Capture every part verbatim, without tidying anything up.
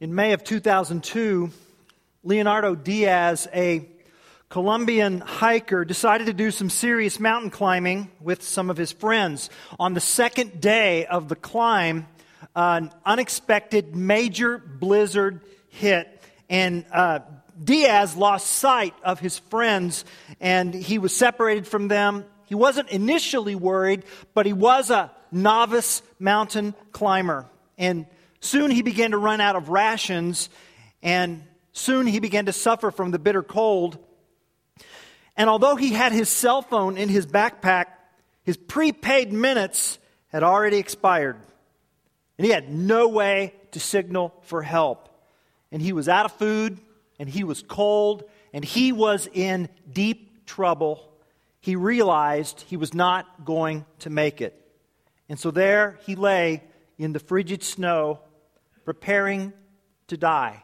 In May of two thousand two, Leonardo Diaz, a Colombian hiker, decided to do some serious mountain climbing with some of his friends. On the second day of the climb, an unexpected major blizzard hit, and uh, Diaz lost sight of his friends, and he was separated from them. He wasn't initially worried, but he was a novice mountain climber, and soon he began to run out of rations, and soon he began to suffer from the bitter cold. And although he had his cell phone in his backpack, his prepaid minutes had already expired, and he had no way to signal for help. And he was out of food, and he was cold, and he was in deep trouble. He realized he was not going to make it. And so there he lay in the frigid snow, preparing to die.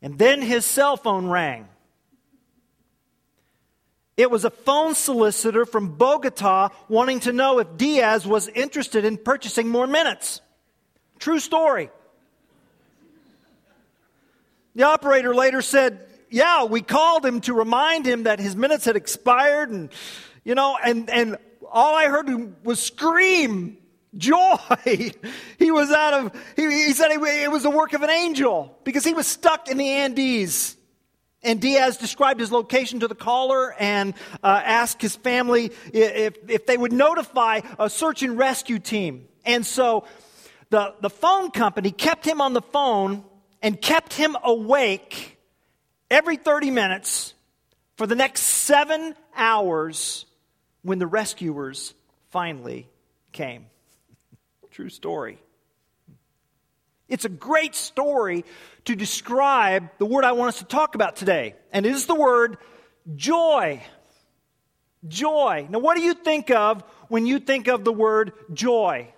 And then his cell phone rang. It was a phone solicitor from Bogota wanting to know if Diaz was interested in purchasing more minutes. True story. The operator later said, yeah, we called him to remind him that his minutes had expired, and, you know, and, and all I heard was scream. Joy. He was out of, he, he said it was the work of an angel because he was stuck in the Andes. And Diaz described his location to the caller and uh, asked his family if, if they would notify a search and rescue team. And so the, the phone company kept him on the phone and kept him awake every thirty minutes for the next seven hours when the rescuers finally came. True story. It's a great story to describe the word I want us to talk about today, and it is the word joy. Joy. Now, what do you think of when you think of the word joy?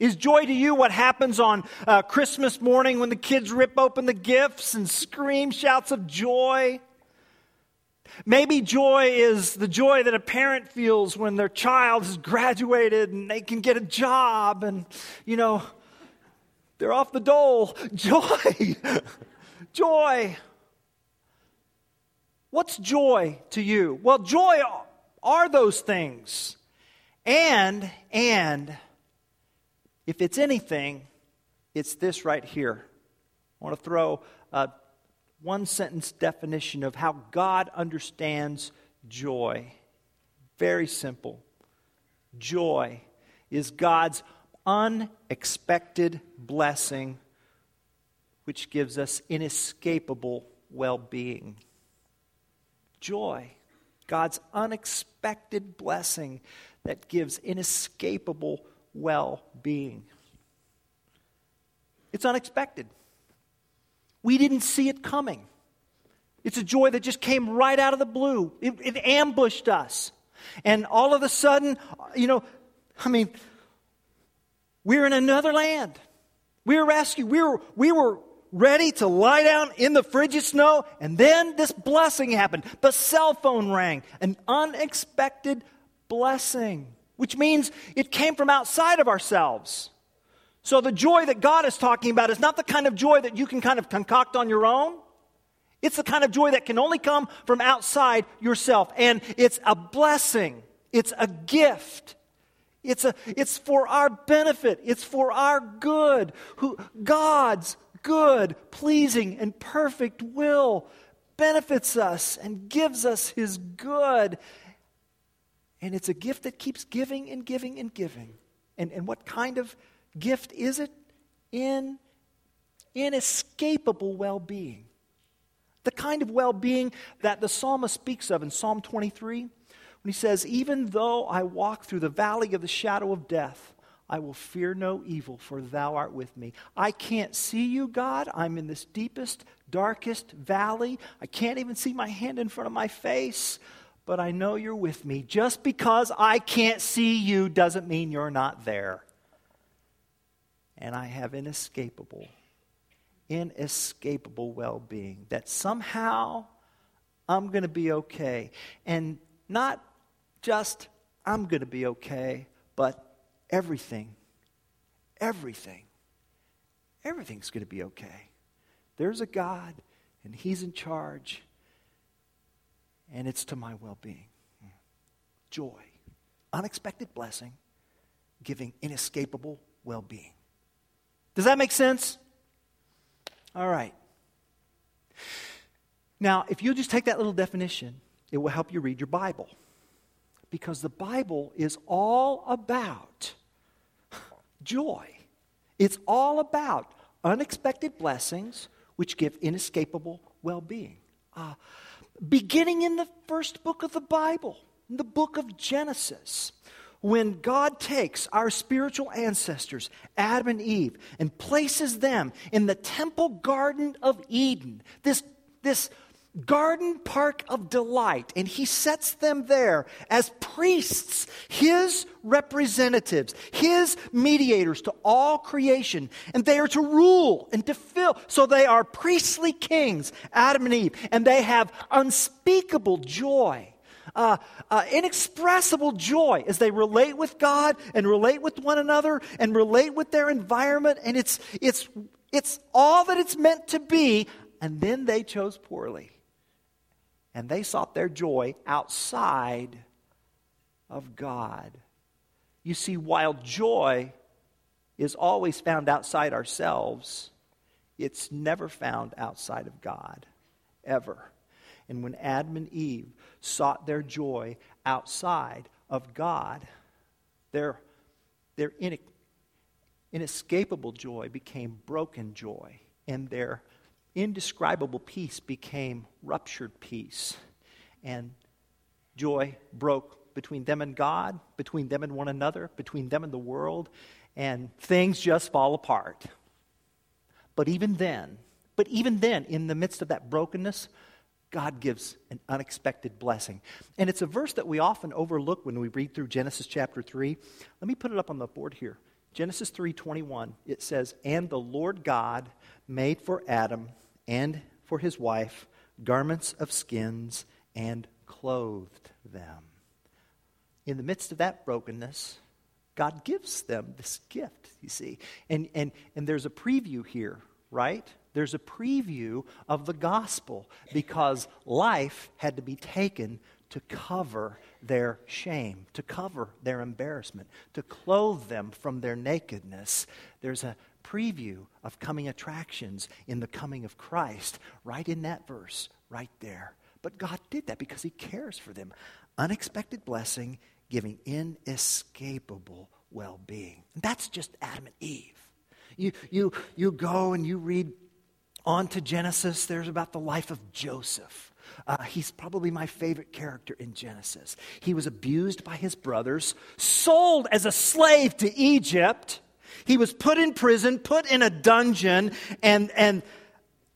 Is joy to you what happens on uh, Christmas morning when the kids rip open the gifts and scream shouts of joy? Maybe joy is the joy that a parent feels when their child has graduated and they can get a job and, you know, they're off the dole. Joy. Joy. What's joy to you? Well, joy are those things. And, and, if it's anything, it's this right here. I want to throw a one-sentence definition of how God understands joy. Very simple. Joy is God's unexpected blessing, which gives us inescapable well-being. Joy, God's unexpected blessing that gives inescapable well-being. It's unexpected. We didn't see it coming. It's a joy that just came right out of the blue. It, it ambushed us. And all of a sudden, you know, I mean, we're in another land. We were rescued. We were, we were ready to lie down in the frigid snow, and then this blessing happened. The cell phone rang. An unexpected blessing, which means it came from outside of ourselves. So the joy that God is talking about is not the kind of joy that you can kind of concoct on your own. It's the kind of joy that can only come from outside yourself. And it's a blessing. It's a gift. It's a, it's for our benefit. It's for our good. Who, God's good, pleasing, and perfect will benefits us and gives us His good. And it's a gift that keeps giving and giving and giving. And, and what kind of gift is it? In inescapable well-being. The kind of well-being that the psalmist speaks of in Psalm twenty-three, when he says, even though I walk through the valley of the shadow of death, I will fear no evil, for thou art with me. I can't see you, God. I'm in this deepest, darkest valley. I can't even see my hand in front of my face, but I know you're with me. Just because I can't see you doesn't mean you're not there. And I have inescapable, inescapable well-being. That somehow I'm going to be okay. And not just I'm going to be okay, but everything, everything, everything's going to be okay. There's a God, and he's in charge, and it's to my well-being. Joy, unexpected blessing, giving inescapable well-being. Does that make sense? All right. Now, if you'll just take that little definition, it will help you read your Bible. Because the Bible is all about joy. It's all about unexpected blessings which give inescapable well-being. Uh, beginning in the first book of the Bible, in the book of Genesis, when God takes our spiritual ancestors, Adam and Eve, and places them in the temple garden of Eden, this, this garden park of delight, and he sets them there as priests, his representatives, his mediators to all creation, and they are to rule and to fill. So they are priestly kings, Adam and Eve, and they have unspeakable joy, uh, uh, inexpressible joy as they relate with God and relate with one another and relate with their environment, and it's it's it's all that it's meant to be. And then they chose poorly. And they sought their joy outside of God. You see, while joy is always found outside ourselves, it's never found outside of God, ever. And when Adam and Eve sought their joy outside of God, their, their in, inescapable joy became broken joy, and their indescribable peace became ruptured peace, and joy broke between them and God, between them and one another, between them and the world, and things just fall apart. But even then, but even then, in the midst of that brokenness, God gives an unexpected blessing. And it's a verse that we often overlook when we read through Genesis chapter three. Let me put it up on the board here. Genesis three twenty-one, it says, "And the Lord God made for Adam and for his wife garments of skins and clothed them." In the midst of that brokenness, God gives them this gift, you see. And and and there's a preview here, right? There's a preview of the gospel, because life had to be taken to cover their shame, to cover their embarrassment, to clothe them from their nakedness. There's a preview of coming attractions in the coming of Christ, right in that verse, right there. But God did that because he cares for them. Unexpected blessing, giving inescapable well-being. That's just Adam and Eve. You, you, you go and you read on to Genesis. There's about the life of Joseph. Uh, he's probably my favorite character in Genesis. He was abused by his brothers, sold as a slave to Egypt. He was put in prison, put in a dungeon, and, and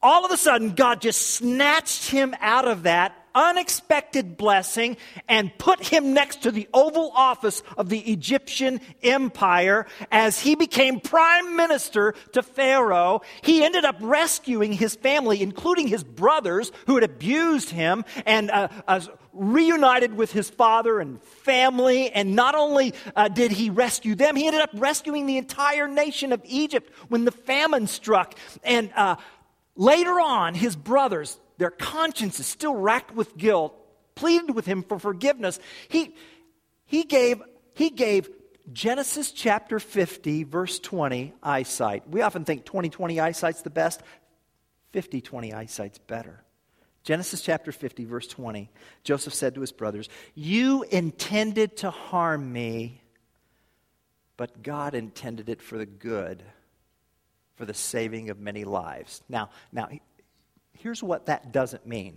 all of a sudden God just snatched him out of that unexpected blessing and put him next to the Oval Office of the Egyptian Empire as he became prime minister to Pharaoh. He ended up rescuing his family, including his brothers who had abused him, and uh, uh, reunited with his father and family. And not only uh, did he rescue them, he ended up rescuing the entire nation of Egypt when the famine struck. And uh, later on, his brothers, their conscience is still racked with guilt, pleaded with him for forgiveness. He, he, gave, he gave Genesis chapter fifty, verse twenty, eyesight. We often think twenty twenty eyesight's the best. fifty twenty eyesight's better. Genesis chapter fifty, verse twenty. Joseph said to his brothers, "You intended to harm me, but God intended it for the good, for the saving of many lives." Now, now... here's what that doesn't mean.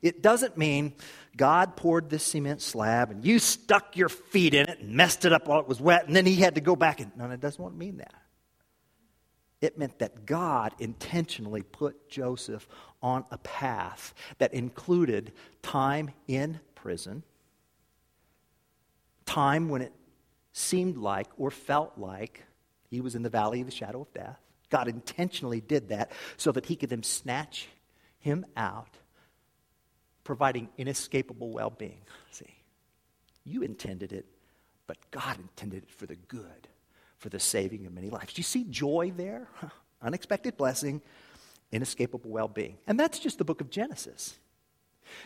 It doesn't mean God poured this cement slab and you stuck your feet in it and messed it up while it was wet and then he had to go back and... no, it doesn't mean that. It meant that God intentionally put Joseph on a path that included time in prison, time when it seemed like or felt like he was in the valley of the shadow of death. God intentionally did that so that he could then snatch him out, providing inescapable well-being. See, you intended it, but God intended it for the good, for the saving of many lives. Do you see joy there? unexpected blessing, inescapable well-being. And that's just the book of Genesis.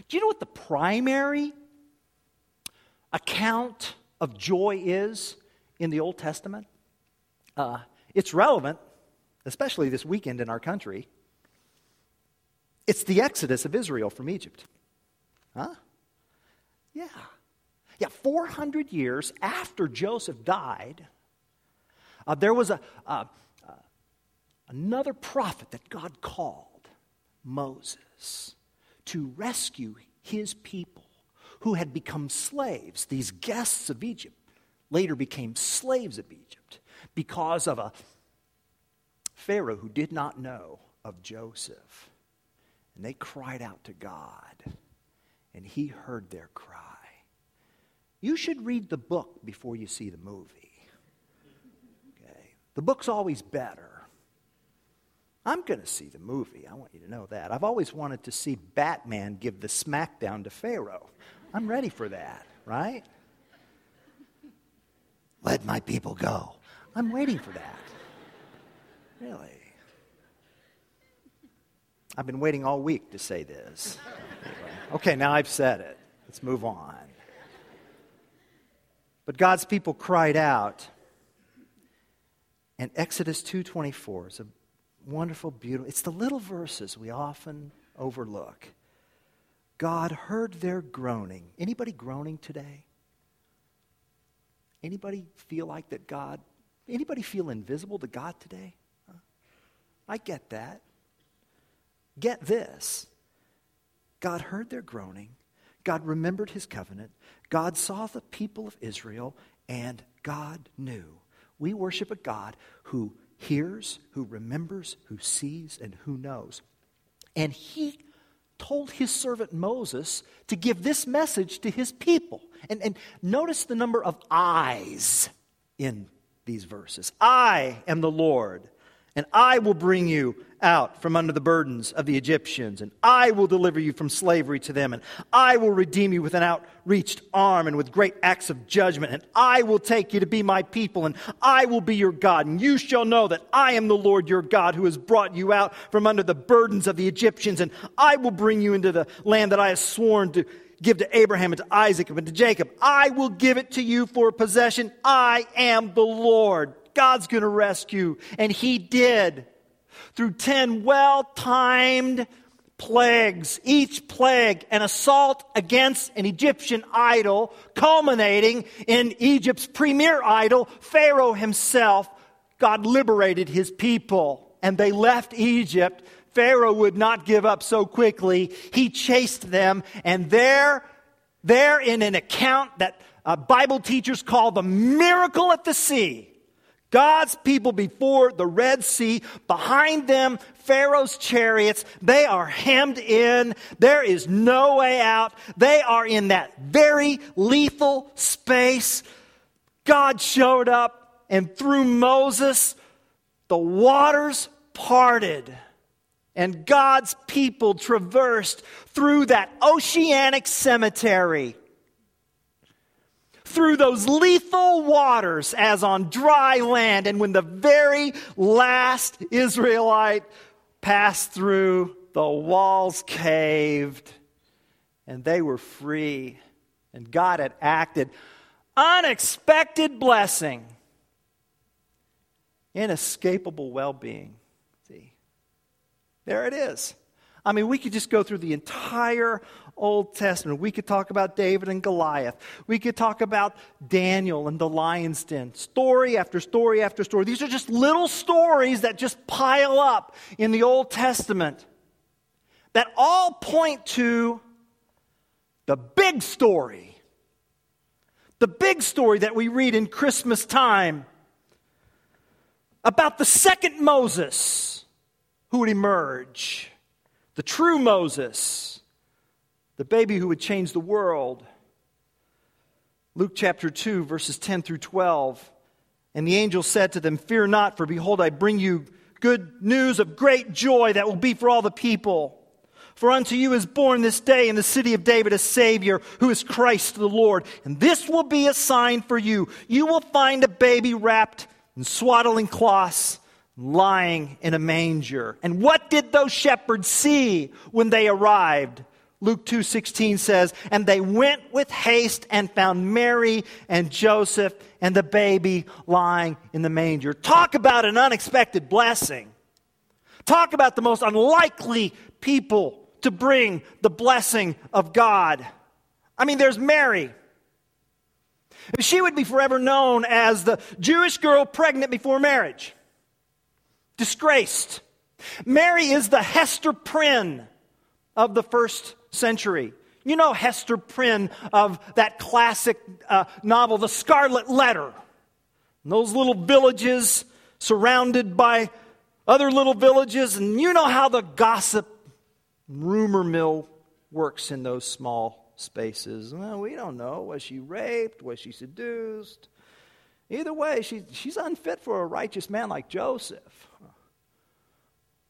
Do you know what the primary account of joy is in the Old Testament? Uh, it's relevant, especially this weekend in our country. It's the Exodus of Israel from Egypt. Huh? Yeah. Yeah, four hundred years after Joseph died, uh, there was a, a, a another prophet that God called, Moses, to rescue his people who had become slaves. These guests of Egypt later became slaves of Egypt because of a Pharaoh who did not know of Joseph. And they cried out to God, and he heard their cry. You should read the book before you see the movie. Okay? The book's always better. I'm going to see the movie. I want you to know that. I've always wanted to see Batman give the smackdown to Pharaoh. I'm ready for that, right? Let my people go. I'm waiting for that. Really. I've been waiting all week to say this. Anyway. Okay, now I've said it. Let's move on. But God's people cried out. And Exodus two twenty-four is a wonderful, beautiful. It's the little verses we often overlook. God heard their groaning. Anybody groaning today? Anybody feel like that God, anybody feel invisible to God today? Huh? I get that. Get this. God heard their groaning. God remembered his covenant. God saw the people of Israel, and God knew. We worship a God who hears, who remembers, who sees, and who knows. And he told his servant Moses to give this message to his people. And, and notice the number of I's in these verses. I am the Lord, and I will bring you out from under the burdens of the Egyptians, and I will deliver you from slavery to them, and I will redeem you with an outreached arm and with great acts of judgment, and I will take you to be my people, and I will be your God, and you shall know that I am the Lord your God who has brought you out from under the burdens of the Egyptians, and I will bring you into the land that I have sworn to give to Abraham and to Isaac and to Jacob. I will give it to you for possession. I am the Lord. God's going to rescue, and he did through ten well-timed plagues, each plague an assault against an Egyptian idol, culminating in Egypt's premier idol, Pharaoh himself. God liberated his people, and they left Egypt. Pharaoh would not give up so quickly. He chased them, and there, there in an account that uh, Bible teachers call the miracle at the sea, God's people before the Red Sea, behind them, Pharaoh's chariots. They are hemmed in. There is no way out. They are in that very lethal space. God showed up, and through Moses, the waters parted, and God's people traversed through that oceanic cemetery, through those lethal waters as on dry land. And when the very last Israelite passed through, the walls caved and they were free. And God had acted. Unexpected blessing. Inescapable well-being. See, there it is. I mean, we could just go through the entire Old Testament. We could talk about David and Goliath. We could talk about Daniel and the lion's den. Story after story after story. These are just little stories that just pile up in the Old Testament that all point to the big story. The big story that we read in Christmas time about the second Moses who would emerge. The true Moses, the baby who would change the world. Luke chapter two, verses ten through twelve. And the angel said to them, "Fear not, for behold, I bring you good news of great joy that will be for all the people. For unto you is born this day in the city of David a Savior, who is Christ the Lord. And this will be a sign for you. You will find a baby wrapped in swaddling cloths, lying in a manger. And what did those shepherds see when they arrived? Luke two sixteen says, and they went with haste and found Mary and Joseph and the baby lying in the manger. Talk about an unexpected blessing. Talk about the most unlikely people to bring the blessing of God. I mean, there's Mary. She would be forever known as the Jewish girl pregnant before marriage. Disgraced. Mary is the Hester Prynne of the first century. You know Hester Prynne of that classic uh, novel, The Scarlet Letter. And those little villages surrounded by other little villages. And you know how the gossip rumor mill works in those small spaces. Well, we don't know. Was she raped? Was she seduced? Either way, she, she's unfit for a righteous man like Joseph.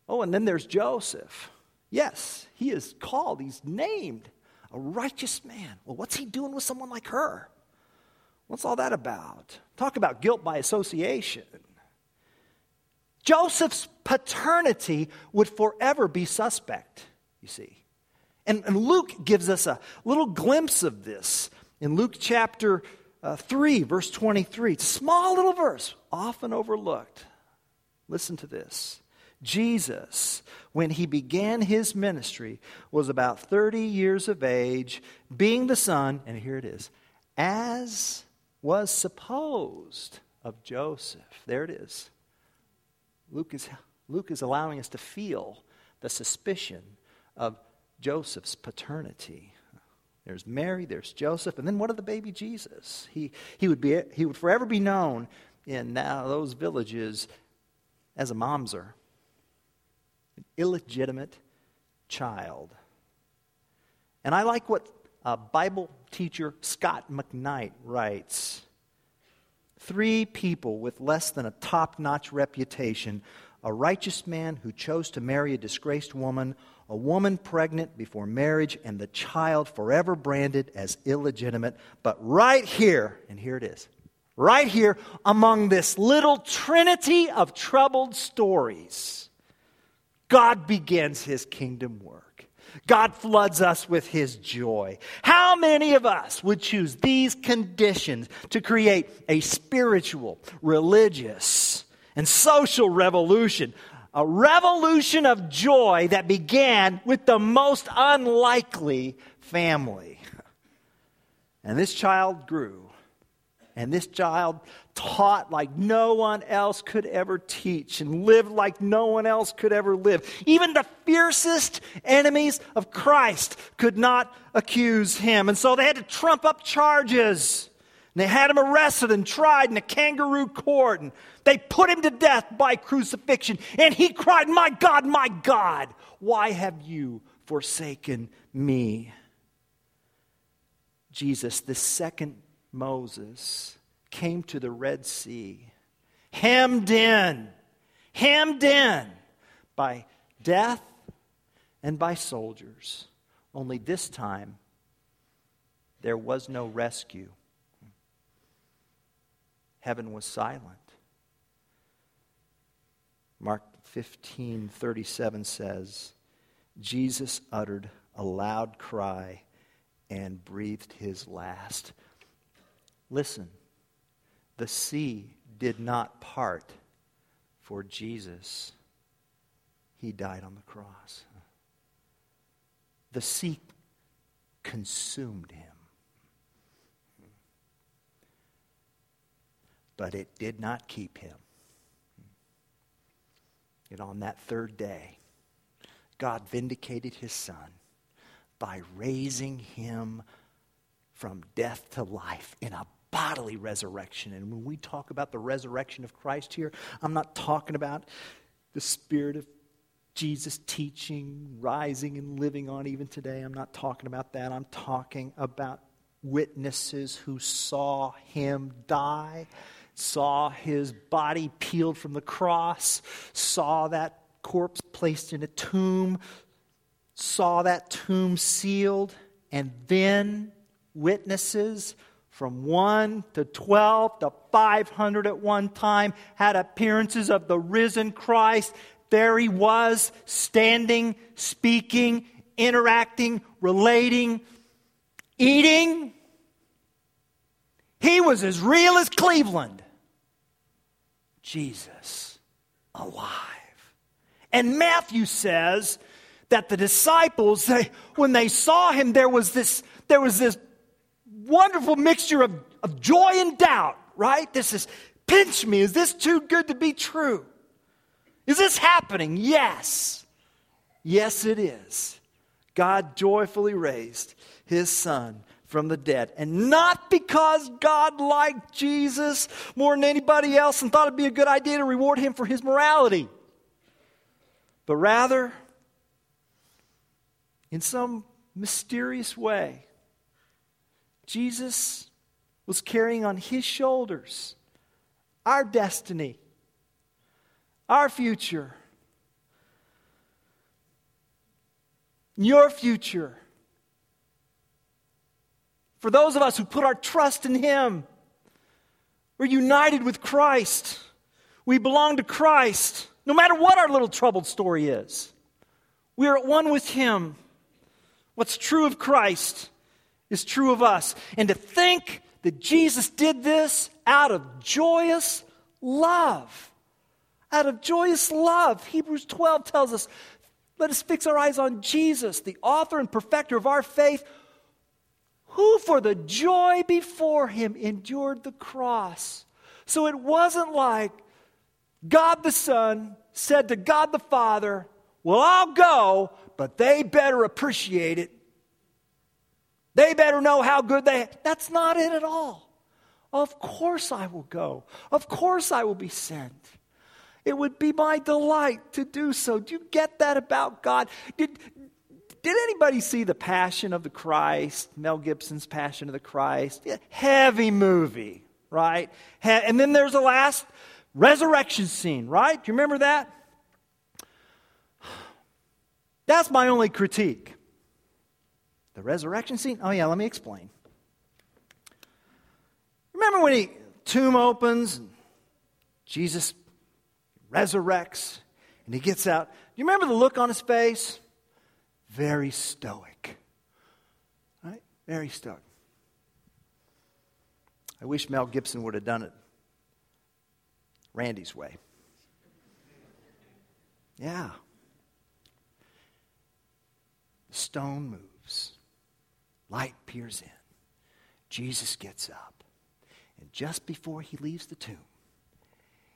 Oh, and then there's Joseph. Yes, he is called, he's named a righteous man. Well, what's he doing with someone like her? What's all that about? Talk about guilt by association. Joseph's paternity would forever be suspect, you see. And, and Luke gives us a little glimpse of this in Luke chapter Uh, three, verse twenty-three. It's a small little verse, often overlooked. Listen to this. Jesus, when he began his ministry, was about thirty years of age, being the son, and here it is, as was supposed of Joseph. There it is. Luke is, Luke is allowing us to feel the suspicion of Joseph's paternity. There's Mary, there's Joseph, and then what of the baby Jesus? He he would be he would forever be known in now those villages as a momzer, an illegitimate child. And I like what uh, Bible teacher Scott McKnight writes. Three people with less than a top-notch reputation: a righteous man who chose to marry a disgraced woman, a woman pregnant before marriage, and the child forever branded as illegitimate. But right here, and here it is, right here among this little trinity of troubled stories, God begins his kingdom work. God floods us with his joy. How many of us would choose these conditions to create a spiritual, religious, and social revolution? A revolution of joy that began with the most unlikely family. And this child grew. And this child taught like no one else could ever teach and lived like no one else could ever live. Even the fiercest enemies of Christ could not accuse him. And so they had to trump up charges. And they had him arrested and tried in a kangaroo court. And they put him to death by crucifixion. And he cried, "My God, my God, why have you forsaken me?" Jesus, the second Moses, came to the Red Sea, hemmed in, hemmed in by death and by soldiers. Only this time, there was no rescue. Heaven was silent. Mark fifteen thirty-seven says, Jesus uttered a loud cry and breathed his last. Listen, the sea did not part for Jesus. He died on the cross. The sea consumed him. But it did not keep him. And on that third day, God vindicated his son by raising him from death to life in a bodily resurrection. And when we talk about the resurrection of Christ here, I'm not talking about the spirit of Jesus teaching, rising and living on even today. I'm not talking about that. I'm talking about witnesses who saw him die, saw his body peeled from the cross, saw that corpse placed in a tomb, saw that tomb sealed, and then witnesses from one to twelve to five hundred at one time, had appearances of the risen Christ. There he was, standing, speaking, interacting, relating, eating. He was as real as Cleveland. Jesus, alive. And Matthew says that the disciples, they, when they saw him, there was this, there was this wonderful mixture of, of joy and doubt, right? This is, pinch me, is this too good to be true? Is this happening? Yes. Yes, it is. God joyfully raised his son from the dead. And not because God liked Jesus more than anybody else and thought it'd be a good idea to reward him for his morality, but rather, in some mysterious way, Jesus was carrying on his shoulders our destiny, our future, your future. For those of us who put our trust in him, we're united with Christ. We belong to Christ. No matter what our little troubled story is, we are at one with him. What's true of Christ is true of us. And to think that Jesus did this out of joyous love. Out of joyous love. Hebrews twelve tells us, let us fix our eyes on Jesus, the author and perfecter of our faith, who for the joy before him endured the cross. So it wasn't like God the Son said to God the Father, well, I'll go, but they better appreciate it. They better know how good they are. That's not it at all. Of course I will go. Of course I will be sent. It would be my delight to do so. Do you get that about God? Did, did anybody see The Passion of the Christ? Mel Gibson's Passion of the Christ. Yeah, heavy movie, right? He- and then there's the last resurrection scene, right? Do you remember that? That's my only critique. The resurrection scene? Oh yeah, let me explain. Remember when the tomb opens and Jesus resurrects and he gets out? You remember the look on his face? Very stoic. Right? Very stoic. I wish Mel Gibson would have done it Randy's way. Yeah. Stone moves. Light peers in. Jesus gets up. And just before he leaves the tomb,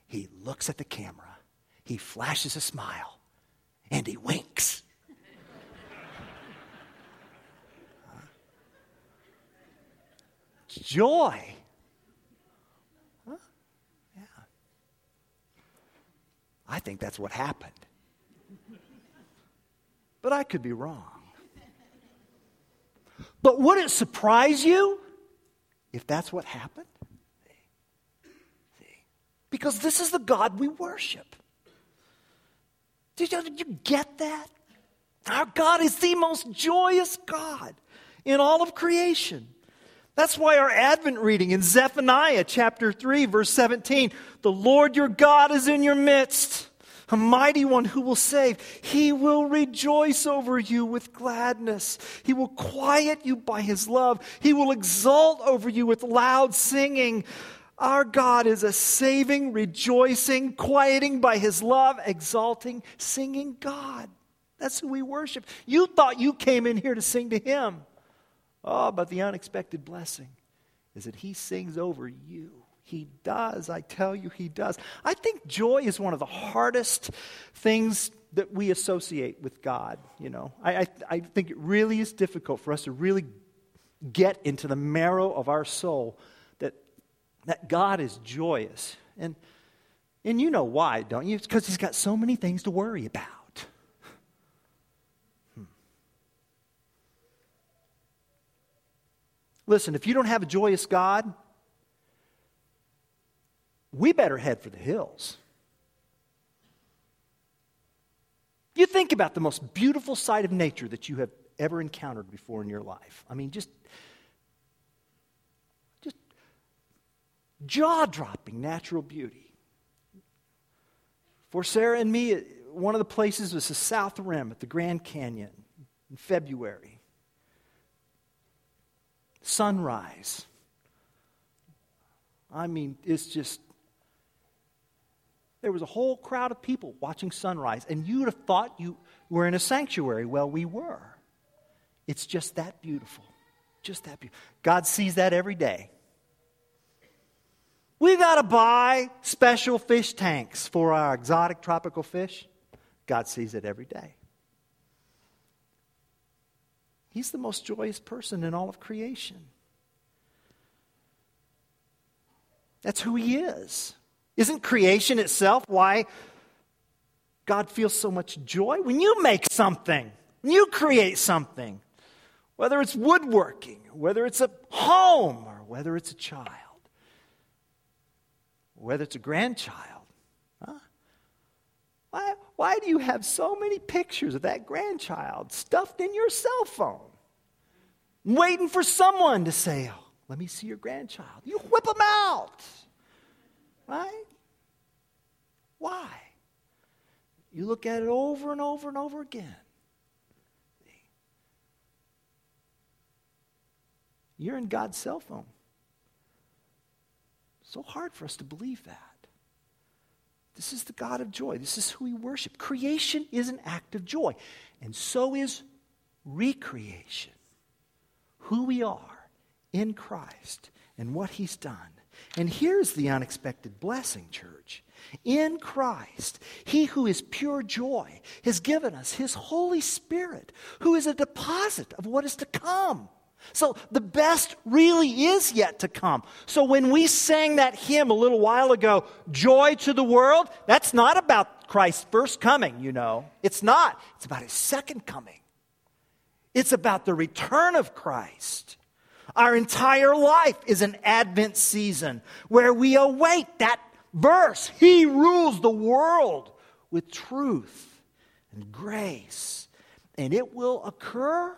he looks at the camera. He flashes a smile. And he winks. Huh? Joy. Huh? Yeah. I think that's what happened. But I could be wrong. But would it surprise you if that's what happened? See? See? Because this is the God we worship. Did you, did you get that? Our God is the most joyous God in all of creation. That's why our Advent reading in Zephaniah chapter three, verse seventeen, the Lord your God is in your midst, a mighty one who will save. He will rejoice over you with gladness. He will quiet you by his love. He will exult over you with loud singing. Our God is a saving, rejoicing, quieting by his love, exalting, singing God. That's who we worship. You thought you came in here to sing to him. Oh, but the unexpected blessing is that he sings over you. He does. I tell you, he does. I think joy is one of the hardest things that we associate with God, you know. I, I, I think it really is difficult for us to really get into the marrow of our soul that that God is joyous. And, and you know why, don't you? It's because he's got so many things to worry about. Hmm. Listen, if you don't have a joyous God, we better head for the hills. You think about the most beautiful sight of nature that you have ever encountered before in your life. I mean, just, just jaw-dropping natural beauty. For Sarah and me, one of the places was the South Rim at the Grand Canyon in February. Sunrise. I mean, it's just, there was a whole crowd of people watching sunrise, and you'd have thought you were in a sanctuary. Well, we were. It's just that beautiful. Just that beautiful. God sees that every day. We got to buy special fish tanks for our exotic tropical fish. God sees it every day. He's the most joyous person in all of creation. That's who he is. Isn't creation itself why God feels so much joy? When you make something, when you create something, whether it's woodworking, whether it's a home, or whether it's a child, whether it's a grandchild, huh? Why, why do you have so many pictures of that grandchild stuffed in your cell phone, waiting for someone to say, oh, let me see your grandchild? You whip them out, right? Why? You look at it over and over and over again. You're in God's cell phone. So hard for us to believe that. This is the God of joy. This is who we worship. Creation is an act of joy. And so is recreation. Who we are in Christ and what he's done. And here's the unexpected blessing, church. In Christ, he who is pure joy has given us his Holy Spirit, who is a deposit of what is to come. So the best really is yet to come. So when we sang that hymn a little while ago, Joy to the World, that's not about Christ's first coming, you know. It's not. It's about his second coming. It's about the return of Christ. Our entire life is an Advent season where we await that verse. He rules the world with truth and grace. And it will occur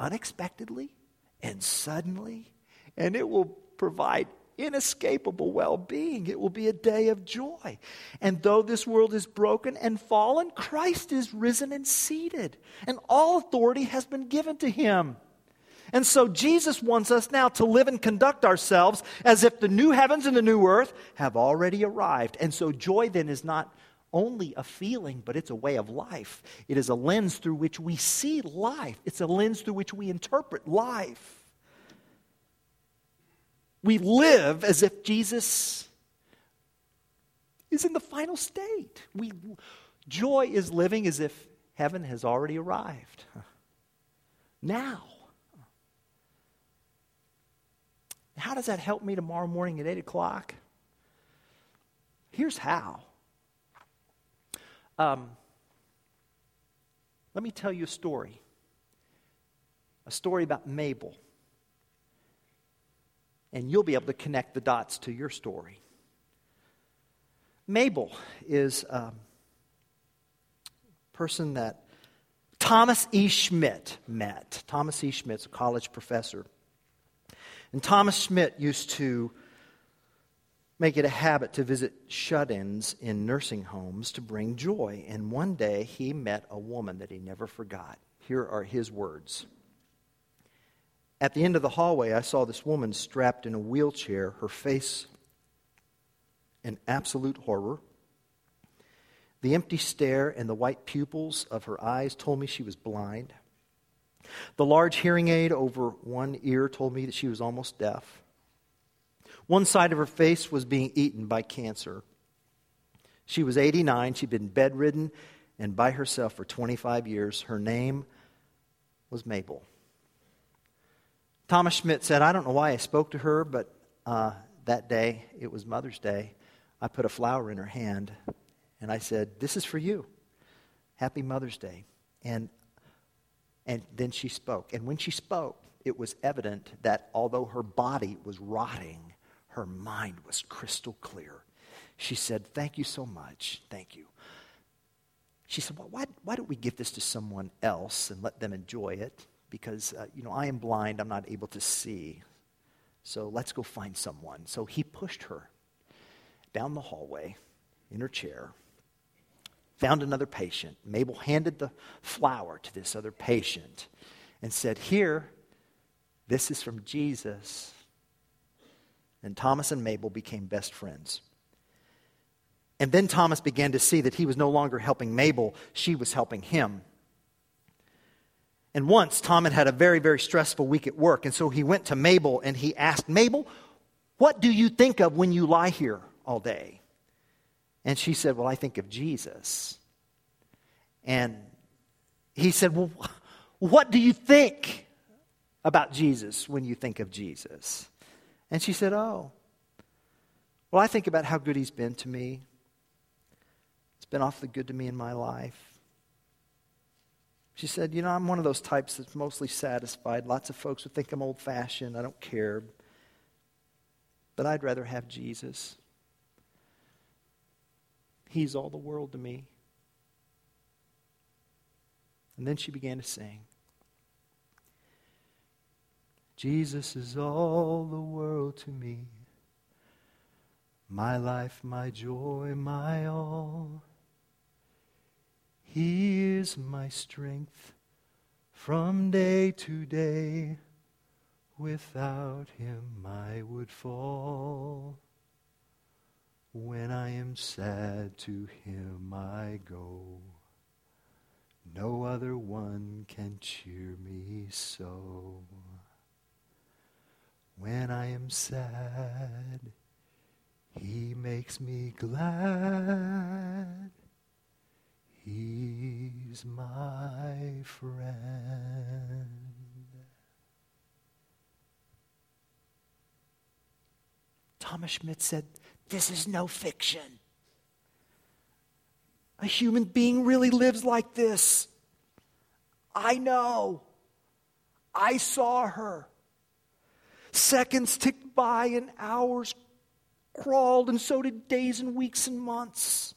unexpectedly and suddenly, and it will provide inescapable well-being. It will be a day of joy. And though this world is broken and fallen, Christ is risen and seated, and all authority has been given to him. And so Jesus wants us now to live and conduct ourselves as if the new heavens and the new earth have already arrived. And so joy then is not only a feeling, but it's a way of life. It is a lens through which we see life. It's a lens through which we interpret life. We live as if Jesus is in the final state. We, joy is living as if heaven has already arrived. Now. How does that help me tomorrow morning at eight o'clock? Here's how. Um, let me tell you a story. A story about Mabel. And you'll be able to connect the dots to your story. Mabel is um, a person that Thomas E. Schmidt met. Thomas E. Schmidt's a college professor. And Thomas Schmidt used to make it a habit to visit shut-ins in nursing homes to bring joy. And one day he met a woman that he never forgot. Here are his words. At the end of the hallway, I saw this woman strapped in a wheelchair, her face in absolute horror. The empty stare and the white pupils of her eyes told me she was blind. The large hearing aid over one ear told me that she was almost deaf. One side of her face was being eaten by cancer. She was eighty-nine. She'd been bedridden and by herself for twenty-five years. Her name was Mabel. Thomas Schmidt said, I don't know why I spoke to her, but uh, that day, it was Mother's Day, I put a flower in her hand, and I said, this is for you. Happy Mother's Day. And, and then she spoke. And when she spoke, it was evident that although her body was rotting, her mind was crystal clear. She said, thank you so much. Thank you. She said, well, why, why don't we give this to someone else and let them enjoy it? Because, uh, you know, I am blind. I'm not able to see. So let's go find someone. So he pushed her down the hallway in her chair, found another patient. Mabel handed the flower to this other patient and said, "Here, this is from Jesus." And Thomas and Mabel became best friends. And then Thomas began to see that he was no longer helping Mabel, she was helping him. And once, Tom had had a very, very stressful week at work, and so he went to Mabel and he asked, "Mabel, what do you think of when you lie here all day?" And she said, "Well, I think of Jesus." And he said, "Well, what do you think about Jesus when you think of Jesus?" And she said, "Oh, well, I think about how good he's been to me. It's been awfully good to me in my life." She said, "You know, I'm one of those types that's mostly satisfied. Lots of folks would think I'm old-fashioned. I don't care. But I'd rather have Jesus. He's all the world to me." And then she began to sing. Jesus is all the world to me, my life, my joy, my all. He is my strength from day to day. Without him I would fall. When I am sad, to him I go. No other one can cheer me so. When I am sad, he makes me glad. He's my friend. Thomas Schmidt said, "This is no fiction. A human being really lives like this. I know. I saw her. Seconds ticked by and hours crawled, and so did days and weeks and months.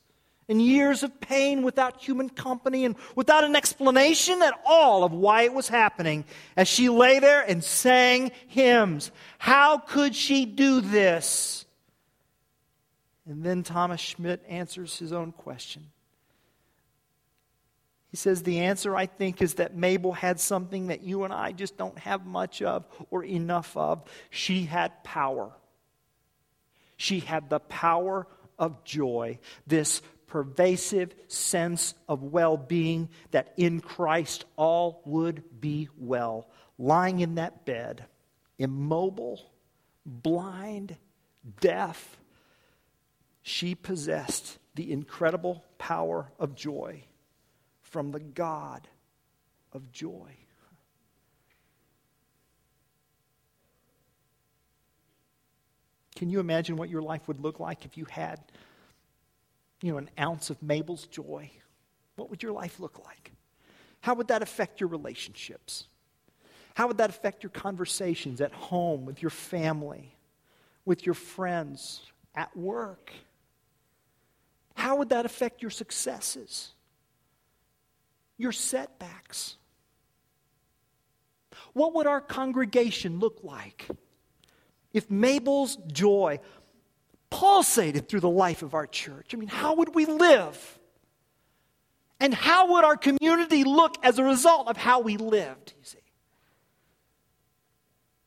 And years of pain without human company and without an explanation at all of why it was happening as she lay there and sang hymns. How could she do this?" And then Thomas Schmidt answers his own question. He says, "The answer, I think, is that Mabel had something that you and I just don't have much of or enough of. She had power. She had the power of joy, this pervasive sense of well-being that in Christ all would be well. Lying in that bed, immobile, blind, deaf, she possessed the incredible power of joy from the God of joy." Can you imagine what your life would look like if you had, you know, an ounce of Mabel's joy? What would your life look like? How would that affect your relationships? How would that affect your conversations at home, with your family, with your friends, at work? How would that affect your successes, your setbacks? What would our congregation look like if Mabel's joy pulsated through the life of our church? I mean, how would we live? And how would our community look as a result of how we lived, you see?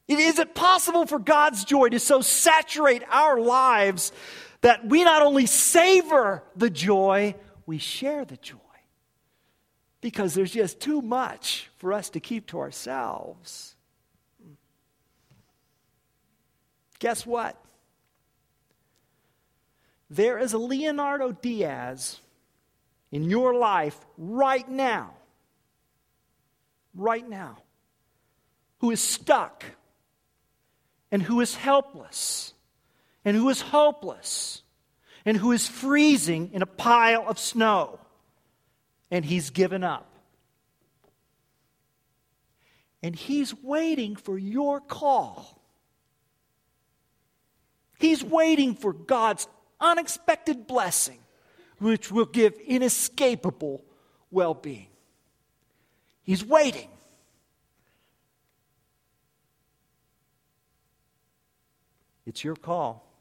Is it possible for God's joy to so saturate our lives that we not only savor the joy, we share the joy? Because there's just too much for us to keep to ourselves. Guess what? There is a Leonardo Diaz in your life right now, right now, who is stuck and who is helpless and who is hopeless and who is freezing in a pile of snow. And he's given up. And he's waiting for your call. He's waiting for God's unexpected blessing, which will give inescapable well-being. He's waiting. It's your call.